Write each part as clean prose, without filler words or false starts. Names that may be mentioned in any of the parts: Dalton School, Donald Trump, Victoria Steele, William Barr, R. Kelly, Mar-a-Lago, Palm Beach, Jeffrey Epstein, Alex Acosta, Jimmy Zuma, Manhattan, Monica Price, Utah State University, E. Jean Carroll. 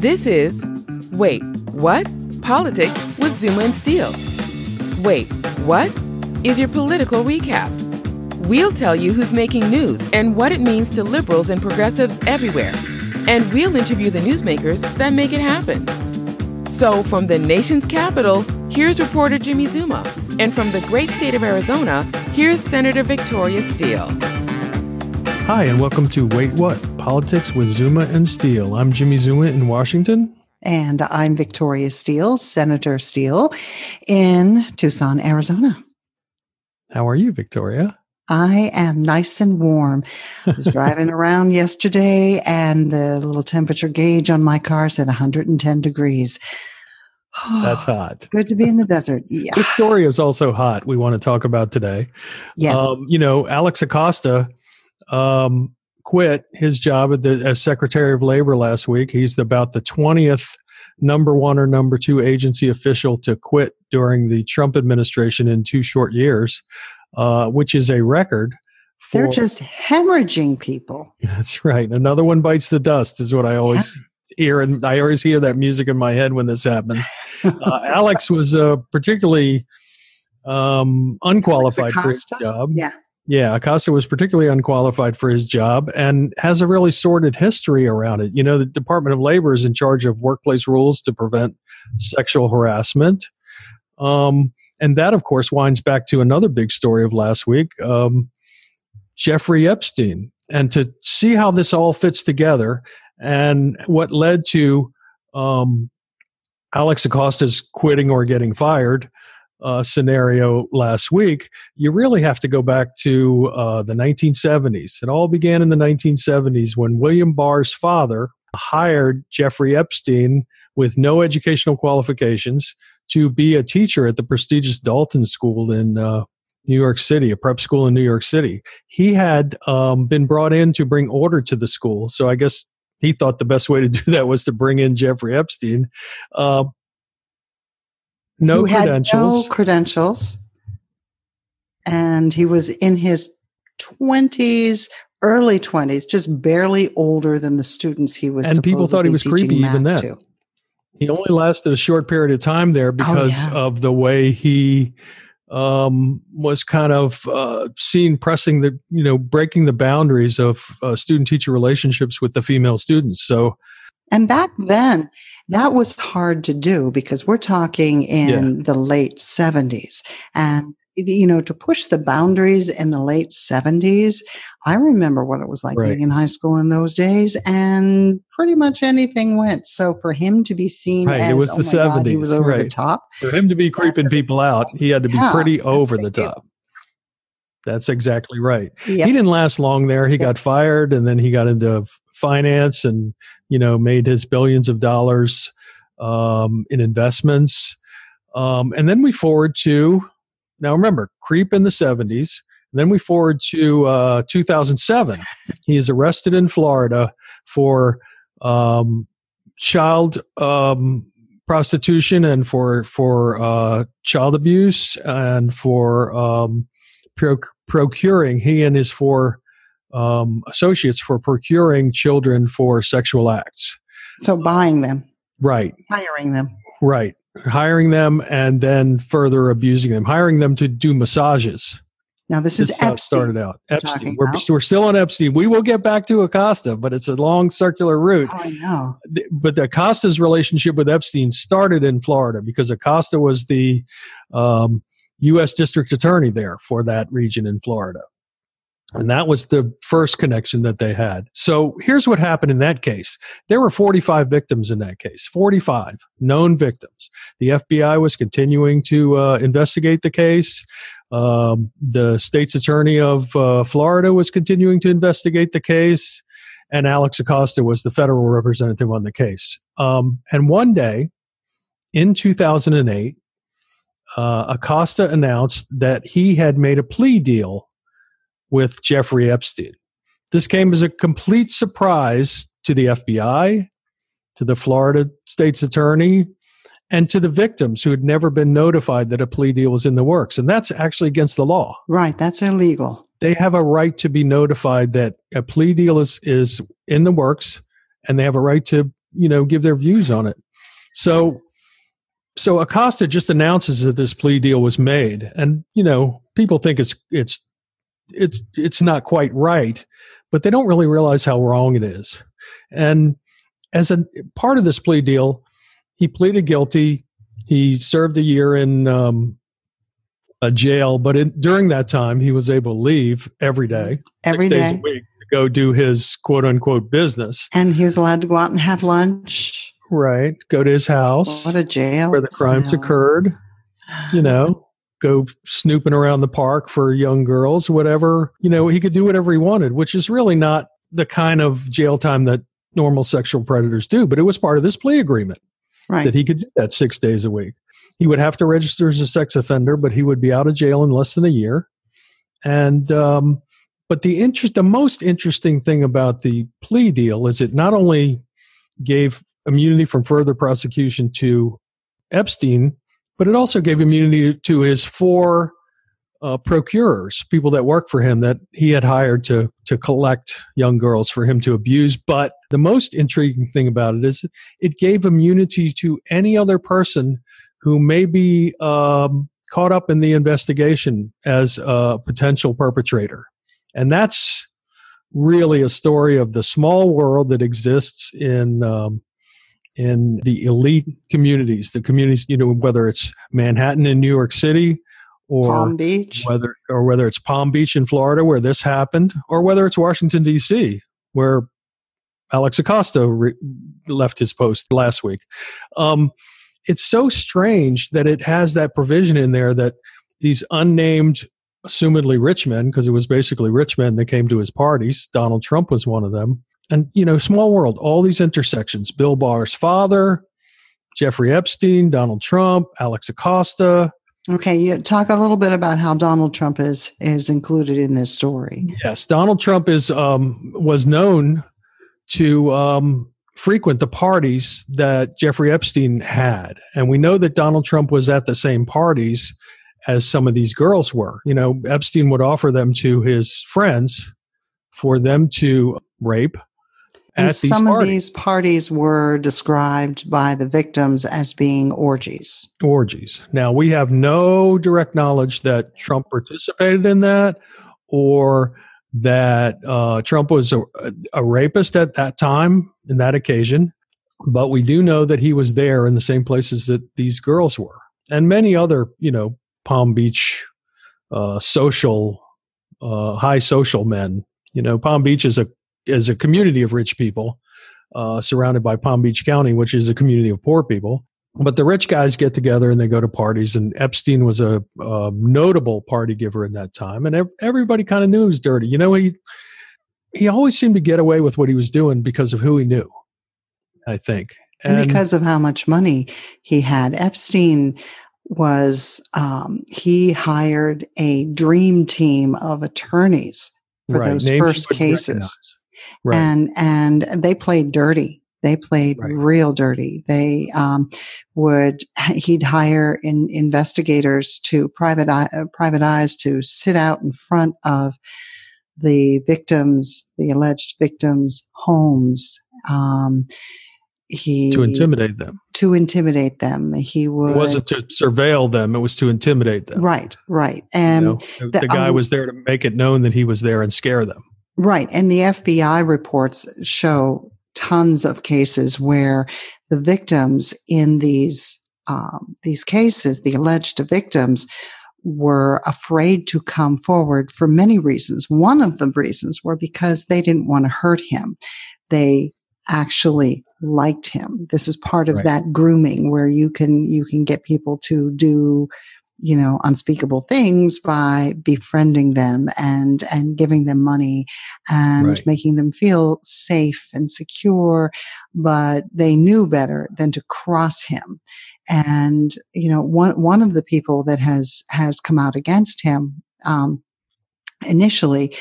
This is Wait, What? Politics with Zuma and Steele. Wait, What? Is your political recap. We'll tell you who's making news and what it means to liberals and progressives everywhere. And we'll interview the newsmakers that make it happen. So from the nation's capital, here's reporter Jimmy Zuma. And from the great state of Arizona, here's Senator Victoria Steele. Hi, and welcome to Wait What? Politics with Zuma and Steele. I'm Jimmy Zuma in Washington. And I'm Victoria Steele, Senator Steele, in Tucson, Arizona. How are you, Victoria? I am nice and warm. I was driving around yesterday, and the little temperature gauge on my car said 110 degrees. That's hot. Good to be in the desert. Yeah. This story is also hot we want to talk about today. Yes. Alex Acosta quit his job as Secretary of Labor last week. He's about the 20th number one or number two agency official to quit during the Trump administration in two short years, which is a record. They're just hemorrhaging people. That's right. Another one bites the dust is what I always hear, and I always hear that music in my head when this happens. Alex was particularly unqualified for his job. Yeah, Acosta was particularly unqualified for his job and has a really sordid history around it. You know, the Department of Labor is in charge of workplace rules to prevent sexual harassment. And that, of course, winds back to another big story of last week, Jeffrey Epstein. And to see how this all fits together and what led to Alex Acosta's quitting or getting fired scenario last week, you really have to go back to the 1970s. It all began in the 1970s when William Barr's father hired Jeffrey Epstein with no educational qualifications to be a teacher at the prestigious Dalton School in New York City, a prep school in New York City. He had been brought in to bring order to the school. So I guess he thought the best way to do that was to bring in Jeffrey Epstein. No credentials. Had no credentials, and he was in his 20s, early 20s, just barely older than the students he was. And people thought he was creepy even then. To. He only lasted a short period of time there because of the way he was kind of seen pressing the, breaking the boundaries of student-teacher relationships with the female students. So. And back then, that was hard to do because we're talking in the late 70s. And, to push the boundaries in the late 70s, I remember what it was like being in high school in those days, and pretty much anything went. So for him to be seen as, it was the 70s. God, he was over the top. For him to be creeping people out, he had to be pretty over the top. That's exactly right. Yep. He didn't last long there. He got fired, and then he got into finance and, made his billions of dollars in investments. And then we forward to, now remember, creep in the 70s. And then we forward to 2007. He is arrested in Florida for child prostitution and for child abuse and for procuring, he and his four associates, for procuring children for sexual acts. So buying them. Right. Hiring them. Right. Hiring them and then further abusing them. Hiring them to do massages. Now this is Epstein. Started out. Epstein. We're still on Epstein. We will get back to Acosta, but it's a long circular route. I know. But Acosta's relationship with Epstein started in Florida because Acosta was the U.S. District Attorney there for that region in Florida. And that was the first connection that they had. So here's what happened in that case. There were 45 victims in that case, 45 known victims. The FBI was continuing to investigate the case. The state's attorney of Florida was continuing to investigate the case. And Alex Acosta was the federal representative on the case. And one day in 2008, Acosta announced that he had made a plea deal with Jeffrey Epstein. This came as a complete surprise to the FBI, to the Florida state's attorney, and to the victims who had never been notified that a plea deal was in the works. And that's actually against the law. Right. That's illegal. They have a right to be notified that a plea deal is in the works, and they have a right to you know, give their views on it. So Acosta just announces that this plea deal was made, and you know, people think it's not quite right, but they don't really realize how wrong it is. And as a part of this plea deal, he pleaded guilty. He served a year in a jail, but during that time, he was able to leave every day, 6 days a week, to go do his quote unquote business. And he was allowed to go out and have lunch. Right. Go to his house. What a jail. Where the crimes occurred. You know, go snooping around the park for young girls, whatever. You know, he could do whatever he wanted, which is really not the kind of jail time that normal sexual predators do, but it was part of this plea agreement that he could do that 6 days a week. He would have to register as a sex offender, but he would be out of jail in less than a year. And, but the most interesting thing about the plea deal is it not only gave immunity from further prosecution to Epstein, but it also gave immunity to his four procurers, people that work for him that he had hired to collect young girls for him to abuse. But the most intriguing thing about it is it gave immunity to any other person who may be caught up in the investigation as a potential perpetrator. And that's really a story of the small world that exists in the elite communities, the communities, you know, whether it's Manhattan in New York City or Palm Beach, whether it's Palm Beach in Florida where this happened, or whether it's Washington, D.C., where Alex Acosta left his post last week. It's so strange that it has that provision in there that these unnamed, assumedly rich men, because it was basically rich men that came to his parties. Donald Trump was one of them. And, you know, small world, all these intersections, Bill Barr's father, Jeffrey Epstein, Donald Trump, Alex Acosta. Okay, you talk a little bit about how Donald Trump is included in this story. Yes, Donald Trump was known to frequent the parties that Jeffrey Epstein had. And we know that Donald Trump was at the same parties as some of these girls were. You know, Epstein would offer them to his friends for them to rape at these parties. Some of these parties were described by the victims as being orgies. Orgies. Now, we have no direct knowledge that Trump participated in that, or that Trump was a rapist at that time, in that occasion, but we do know that he was there in the same places that these girls were, and many other, you know, Palm Beach high social men. You know, Palm Beach is a community of rich people surrounded by Palm Beach County, which is a community of poor people. But the rich guys get together and they go to parties, and Epstein was a notable party giver in that time. And everybody kind of knew he was dirty. You know, he always seemed to get away with what he was doing because of who he knew, I think. And because of how much money he had. Epstein was, he hired a dream team of attorneys for those first cases. Right. And they played dirty. They played real dirty. They he'd hire investigators to private eyes to sit out in front of the victims, the alleged victims' homes. To intimidate them. He would. It wasn't to surveil them. It was to intimidate them. Right. And you know, the guy was there to make it known that he was there and scare them. Right. And the FBI reports show tons of cases where the victims in these cases, the alleged victims, were afraid to come forward for many reasons. One of the reasons were because they didn't want to hurt him. They actually liked him. This is part of that grooming where you can get people to do, you know, unspeakable things by befriending them and giving them money and making them feel safe and secure, but they knew better than to cross him. And, you know, one of the people that has come out against him, initially,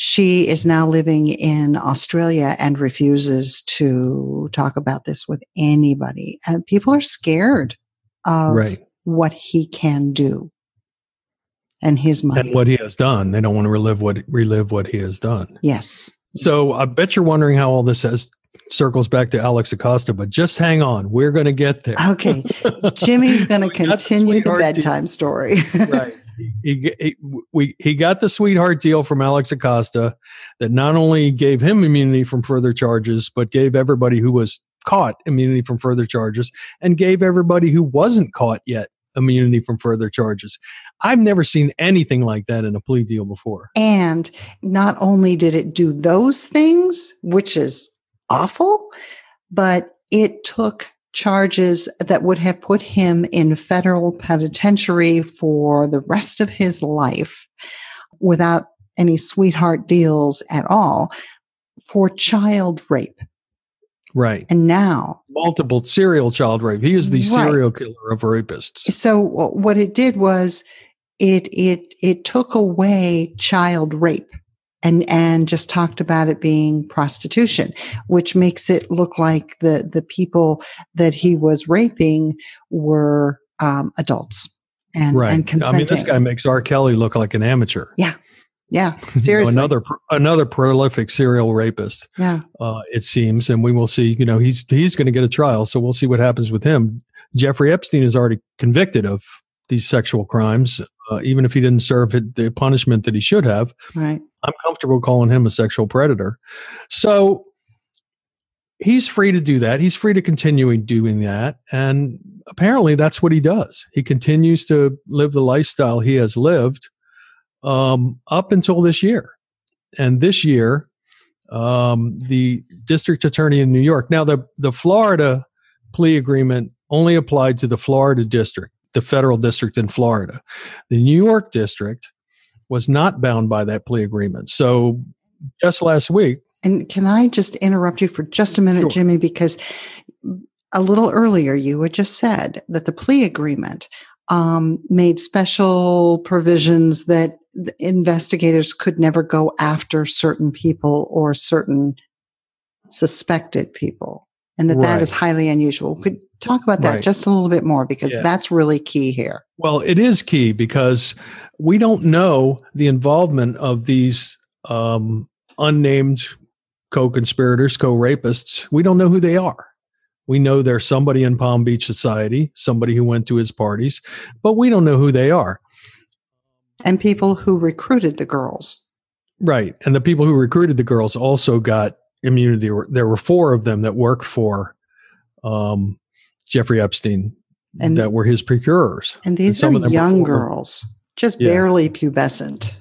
she is now living in Australia and refuses to talk about this with anybody. And people are scared of what he can do and his money. And what he has done. They don't want to relive what he has done. Yes. So I bet you're wondering how all this has circles back to Alex Acosta, but just hang on. We're going to get there. Okay. Jimmy's going to continue the bedtime story. Right. He got the sweetheart deal from Alex Acosta that not only gave him immunity from further charges, but gave everybody who was caught immunity from further charges and gave everybody who wasn't caught yet immunity from further charges. I've never seen anything like that in a plea deal before. And not only did it do those things, which is awful, but it took charges that would have put him in federal penitentiary for the rest of his life without any sweetheart deals at all for child rape. Right. And now multiple serial child rape. He is the serial killer of rapists. So what it did was it took away child rape and just talked about it being prostitution, which makes it look like the people that he was raping were adults and consenting. I mean, this guy makes R. Kelly look like an amateur. Yeah. Yeah, seriously. Another prolific serial rapist. Yeah, it seems, and we will see. You know, he's going to get a trial, so we'll see what happens with him. Jeffrey Epstein is already convicted of these sexual crimes, even if he didn't serve the punishment that he should have. Right, I'm comfortable calling him a sexual predator. So he's free to do that. He's free to continue doing that, and apparently that's what he does. He continues to live the lifestyle he has lived up until this year. And this year, the district attorney in New York, now the Florida plea agreement only applied to the Florida district, the federal district in Florida. The New York district was not bound by that plea agreement. So just last week. And can I just interrupt you for just a minute, sure, Jimmy, because a little earlier you had just said that the plea agreement made special provisions that investigators could never go after certain people or certain suspected people, and that is highly unusual. Could talk about that just a little bit more, because that's really key here. Well, it is key because we don't know the involvement of these unnamed co-conspirators, co-rapists. We don't know who they are. We know there's somebody in Palm Beach society, somebody who went to his parties, but we don't know who they are. And people who recruited the girls. Right. And the people who recruited the girls also got immunity. There were four of them that worked for Jeffrey Epstein and that were his procurers. And these and are young girls, just barely pubescent.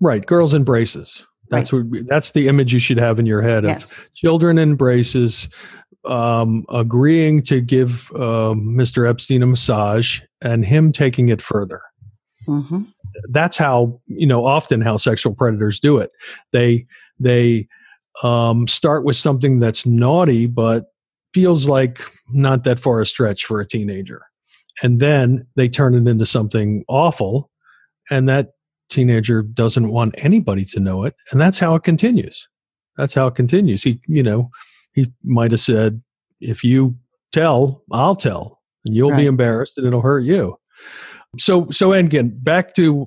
Right. Girls in braces. That's that's the image you should have in your head of children in braces, agreeing to give Mr. Epstein a massage and him taking it further. Mm-hmm. That's how, often how sexual predators do it. They start with something that's naughty, but feels like not that far a stretch for a teenager. And then they turn it into something awful, and that teenager doesn't want anybody to know it. And that's how it continues. He, he might have said, if you tell, I'll tell, and you'll be embarrassed and it'll hurt you. So and again, back to,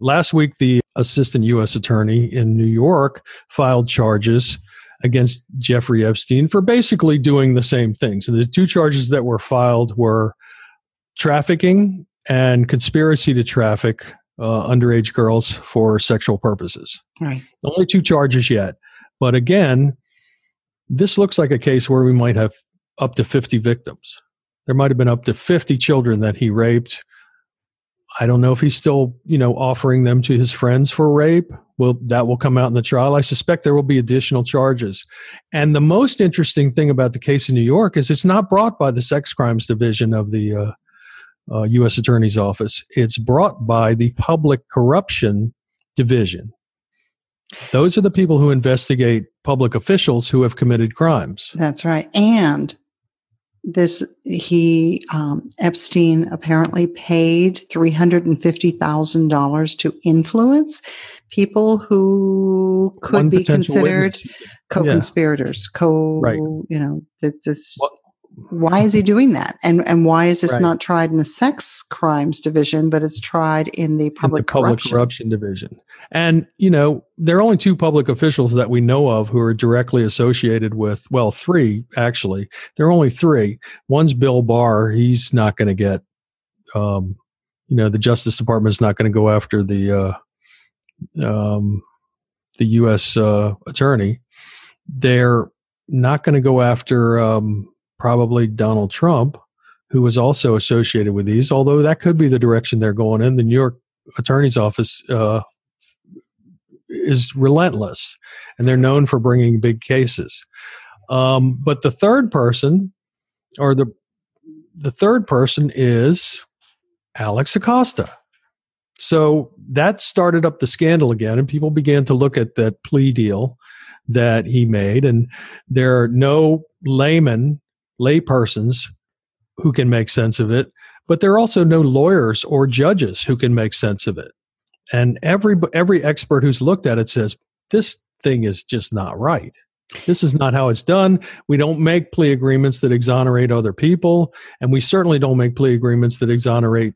last week, the assistant U.S. attorney in New York filed charges against Jeffrey Epstein for basically doing the same things. And the two charges that were filed were trafficking and conspiracy to traffic underage girls for sexual purposes. Right. Only two charges yet. But again, this looks like a case where we might have up to 50 victims. There might have been up to 50 children that he raped. I don't know if he's still, offering them to his friends for rape. Well, that will come out in the trial. I suspect there will be additional charges. And the most interesting thing about the case in New York is it's not brought by the Sex Crimes Division of the U.S. Attorney's Office. It's brought by the Public Corruption Division. Those are the people who investigate public officials who have committed crimes. That's right. And Epstein apparently paid $350,000 to influence people who could be considered co-conspirators, why is he doing that? And why is this not tried in the sex crimes division, but it's tried in the public corruption division? And, you know, there are only two public officials that we know of who are directly associated with, well, three, actually. There are only three. One's Bill Barr. He's not going to get, you know, the Justice Department's not going to go after the U.S. attorney. They're not going to go after probably Donald Trump, who was also associated with these, although that could be the direction they're going in. The New York Attorney's Office is relentless, and they're known for bringing big cases. But the third person, or the third person, is Alex Acosta. So that started up the scandal again, and people began to look at that plea deal that he made, and there are no laypersons who can make sense of it, but there are also no lawyers or judges who can make sense of it. And every expert who's looked at it says, this thing is just not right. This is not how it's done. We don't make plea agreements that exonerate other people, and we certainly don't make plea agreements that exonerate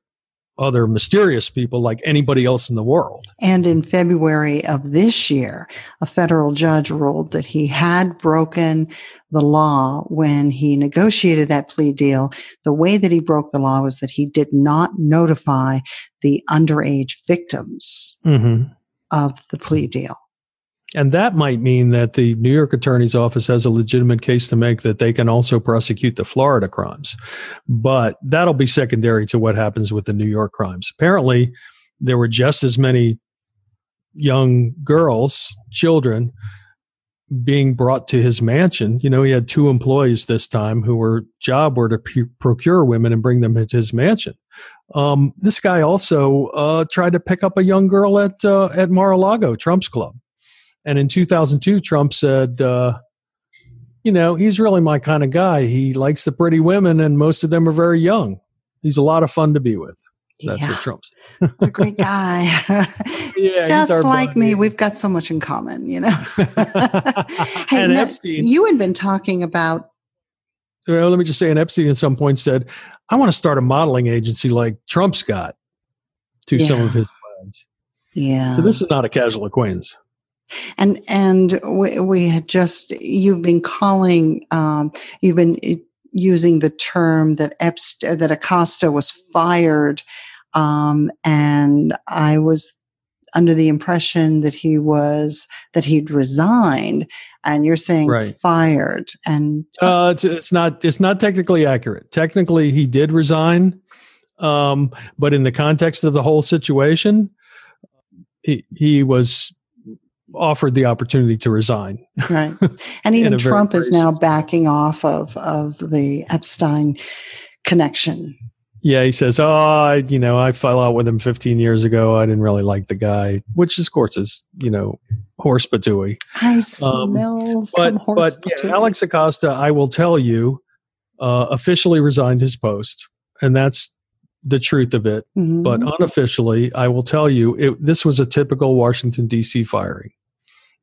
other mysterious people like anybody else in the world. And in February of this year, a federal judge ruled that he had broken the law when he negotiated that plea deal. The way that he broke the law was that he did not notify the underage victims of the plea deal. And that might mean that the New York Attorney's Office has a legitimate case to make that they can also prosecute the Florida crimes. But that'll be secondary to what happens with the New York crimes. Apparently, there were just as many young girls, children, being brought to his mansion. You know, he had two employees this time whose job were to procure women and bring them into his mansion. This guy also tried to pick up a young girl at Mar-a-Lago, Trump's club. And in 2002, Trump said, you know, he's really my kind of guy. He likes the pretty women, and most of them are very young. He's a lot of fun to be with. That's what Trump said. A great guy. Yeah, just like buddy. Me. We've got so much in common, you know. Hey, and Epstein, you had been talking about. Well, let me just say, and Epstein at some point said, I want to start a modeling agency like Trump's got, to some of his friends. Yeah. So this is not a casual acquaintance. And we had just, you've been calling, you've been using the term that that Acosta was fired, and I was under the impression that he'd resigned, and you're saying fired. And it's not technically accurate. Technically, he did resign, but in the context of the whole situation, he was offered the opportunity to resign. Right. And even Trump is now backing off of the Epstein connection. Yeah. He says, I fell out with him 15 years ago. I didn't really like the guy, which of course is, you know, horse patooey. I smell some horse patooey. But Alex Acosta, I will tell you, officially resigned his post, and that's the truth of it. Mm-hmm. But unofficially, I will tell you, this was a typical Washington, D.C. firing.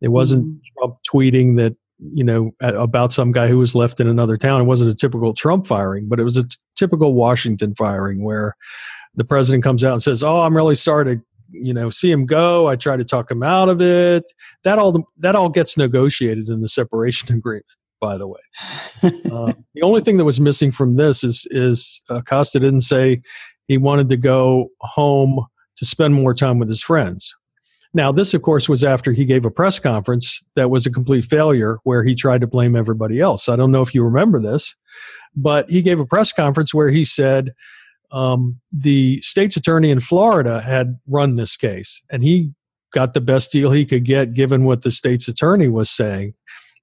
It wasn't Trump tweeting that, you know, about some guy who was left in another town. It wasn't a typical Trump firing, but it was a typical Washington firing where the president comes out and says, oh, I'm really sorry to, you know, see him go. I try to talk him out of it. That all gets negotiated in the separation agreement, by the way. The only thing that was missing from this is Acosta didn't say he wanted to go home to spend more time with his friends. Now, this, of course, was after he gave a press conference that was a complete failure where he tried to blame everybody else. I don't know if you remember this, but he gave a press conference where he said the state's attorney in Florida had run this case, and he got the best deal he could get given what the state's attorney was saying.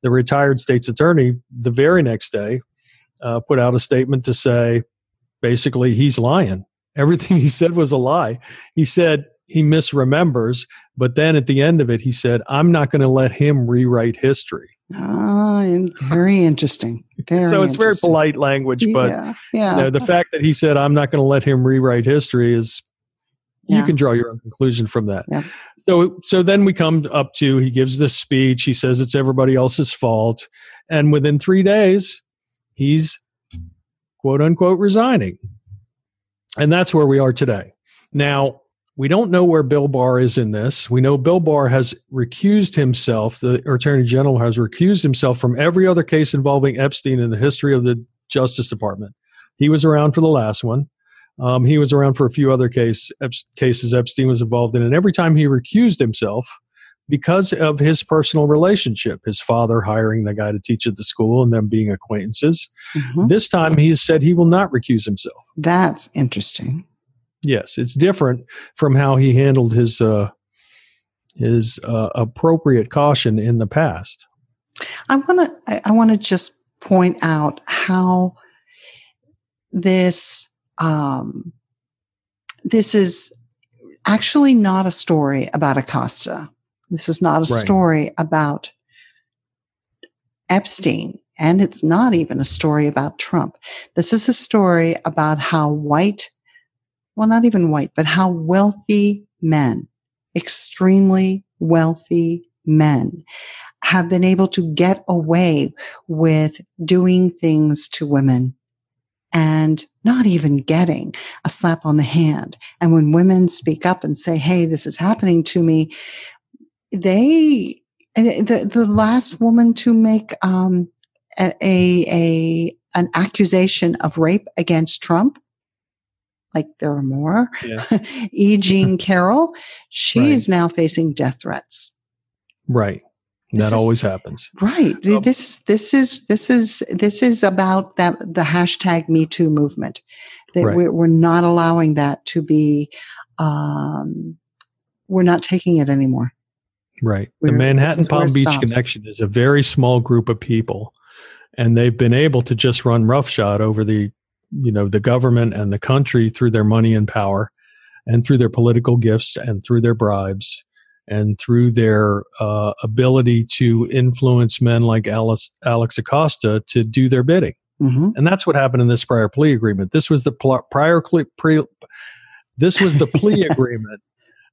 The retired state's attorney, the very next day, put out a statement to say, basically, he's lying. Everything he said was a lie. He said he misremembers, but then at the end of it, he said, I'm not going to let him rewrite history. Oh, very interesting. So it's very polite language, but you know, the fact that he said, I'm not going to let him rewrite history is, you can draw your own conclusion from that. Yeah. So then we come up to, he gives this speech, he says it's everybody else's fault, and within 3 days, he's quote unquote, resigning. And that's where we are today. Now, we don't know where Bill Barr is in this. We know Bill Barr has recused himself, the Attorney General has recused himself from every other case involving Epstein in the history of the Justice Department. He was around for the last one. He was around for a few other cases Epstein was involved in. And every time he recused himself, because of his personal relationship, his father hiring the guy to teach at the school and them being acquaintances. Mm-hmm. This time he has said he will not recuse himself. That's interesting. Yes, it's different from how he handled his appropriate caution in the past. I want to just point out how this this is actually not a story about Acosta. This is not a story about Epstein, and it's not even a story about Trump. This is a story about how white, well, not even white, but how wealthy men, extremely wealthy men, have been able to get away with doing things to women and not even getting a slap on the hand. And when women speak up and say, hey, this is happening to me, the last woman to make an accusation of rape against Trump, like there are more, yeah. E. Jean Carroll, she is now facing death threats. Right, that always happens. Right. This is about that the hashtag Me Too movement. That we're not allowing that to be. We're not taking it anymore. Right. The Manhattan Palm Beach connection is a very small group of people, and they've been able to just run roughshod over the, you know, the government and the country through their money and power, and through their political gifts, and through their bribes, and through their ability to influence men like Alex Acosta to do their bidding. Mm-hmm. And that's what happened in this prior plea agreement. This was the plea agreement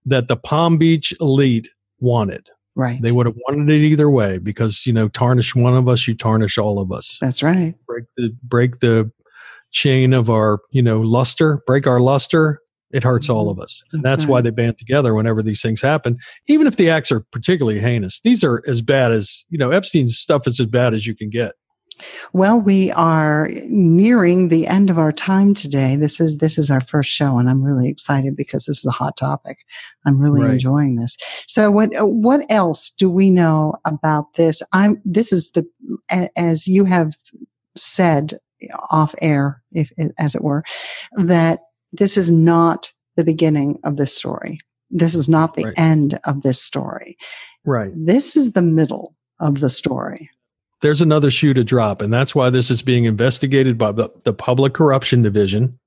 that the Palm Beach elite wanted. Right. They would have wanted it either way because, you know, tarnish one of us, you tarnish all of us. That's right. Break the chain of our, you know, luster, break our luster. It hurts all of us. And that's why they band together whenever these things happen. Even if the acts are particularly heinous, these are as bad as, you know, Epstein's stuff is as bad as you can get. Well, we are nearing the end of our time today. This is our first show, and I'm really excited because this is a hot topic. I'm really enjoying this. So what else do we know about this? As you have said off air, as it were, that this is not the beginning of this story. This is not the end of this story. Right. This is the middle of the story. There's another shoe to drop, and that's why this is being investigated by the Public Corruption Division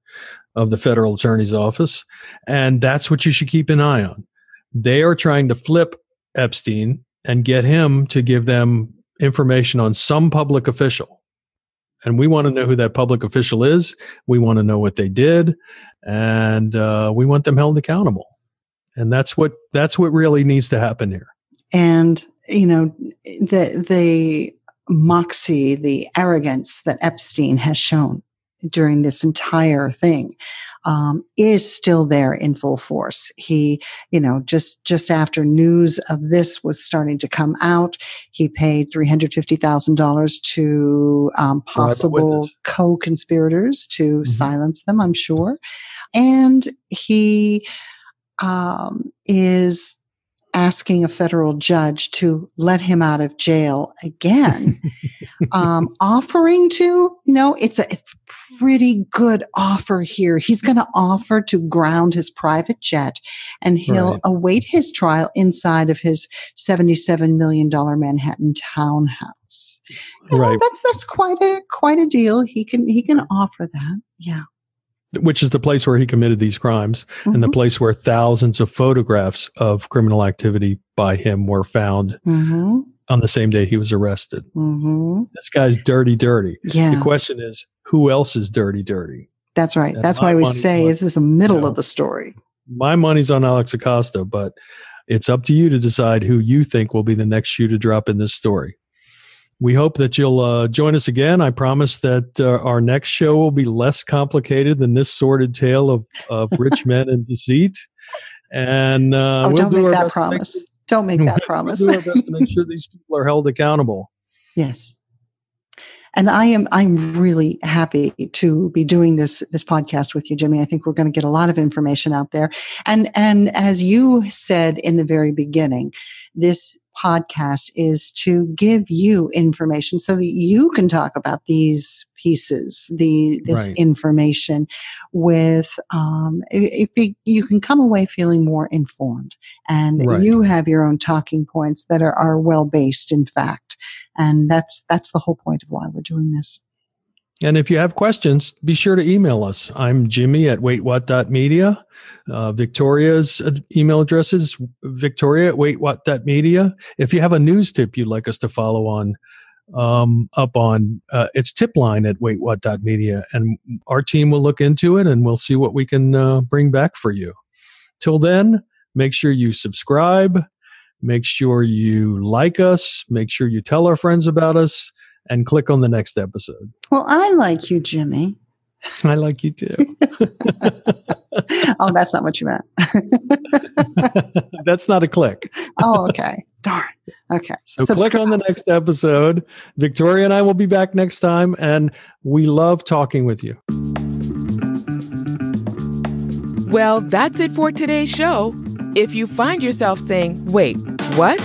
of the Federal Attorney's Office, and that's what you should keep an eye on. They are trying to flip Epstein and get him to give them information on some public official, and we want to know who that public official is. We want to know what they did, and we want them held accountable, and that's what really needs to happen here. And, you know, the moxie, the arrogance that Epstein has shown during this entire thing, is still there in full force. He, you know, just after news of this was starting to come out, he paid $350,000 to possible co-conspirators to silence them, I'm sure. And he is asking a federal judge to let him out of jail again, offering to, you know, it's a pretty good offer here. He's going to offer to ground his private jet, and he'll await his trial inside of his $77 million Manhattan townhouse. You know, that's quite a deal. He can offer that. Yeah. Which is the place where he committed these crimes, and the place where thousands of photographs of criminal activity by him were found on the same day he was arrested. This guy's dirty, dirty. Yeah. The question is, who else is dirty, dirty? That's right. And that's why we say this is the middle of the story. My money's on Alex Acosta, but it's up to you to decide who you think will be the next shoe to drop in this story. We hope that you'll join us again. I promise that our next show will be less complicated than this sordid tale of rich men and deceit. And don't make that promise. We'll do our best to make sure these people are held accountable. Yes. And I'm really happy to be doing this podcast with you, Jimmy. I think we're going to get a lot of information out there. And as you said in the very beginning, this podcast is to give you information so that you can talk about these pieces, this information with, if you can come away feeling more informed, and you have your own talking points that are well based in fact. And that's the whole point of why we're doing this. And if you have questions, be sure to email us. I'm Jimmy at waitwhat.media. Victoria's email address is victoria@waitwhat.media. If you have a news tip you'd like us to follow on, it's tipline@waitwhat.media. And our team will look into it and we'll see what we can bring back for you. Till then, make sure you subscribe. Make sure you like us. Make sure you tell our friends about us. And click on the next episode. Well, I like you, Jimmy. I like you too. Oh, that's not what you meant. That's not a click. Oh, okay. Darn. Okay. So subscribe. Click on the next episode. Victoria and I will be back next time. And we love talking with you. Well, that's it for today's show. If you find yourself saying, wait, what?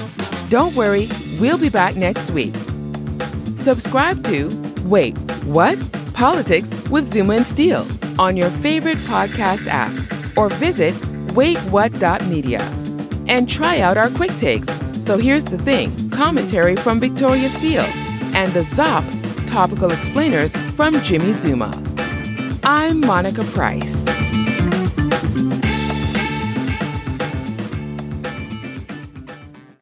Don't worry. We'll be back next week. Subscribe to Wait, What? Politics with Zuma and Steele on your favorite podcast app, or visit waitwhat.media and try out our quick takes. So here's the thing, commentary from Victoria Steele and the ZOP topical explainers from Jimmy Zuma. I'm Monica Price.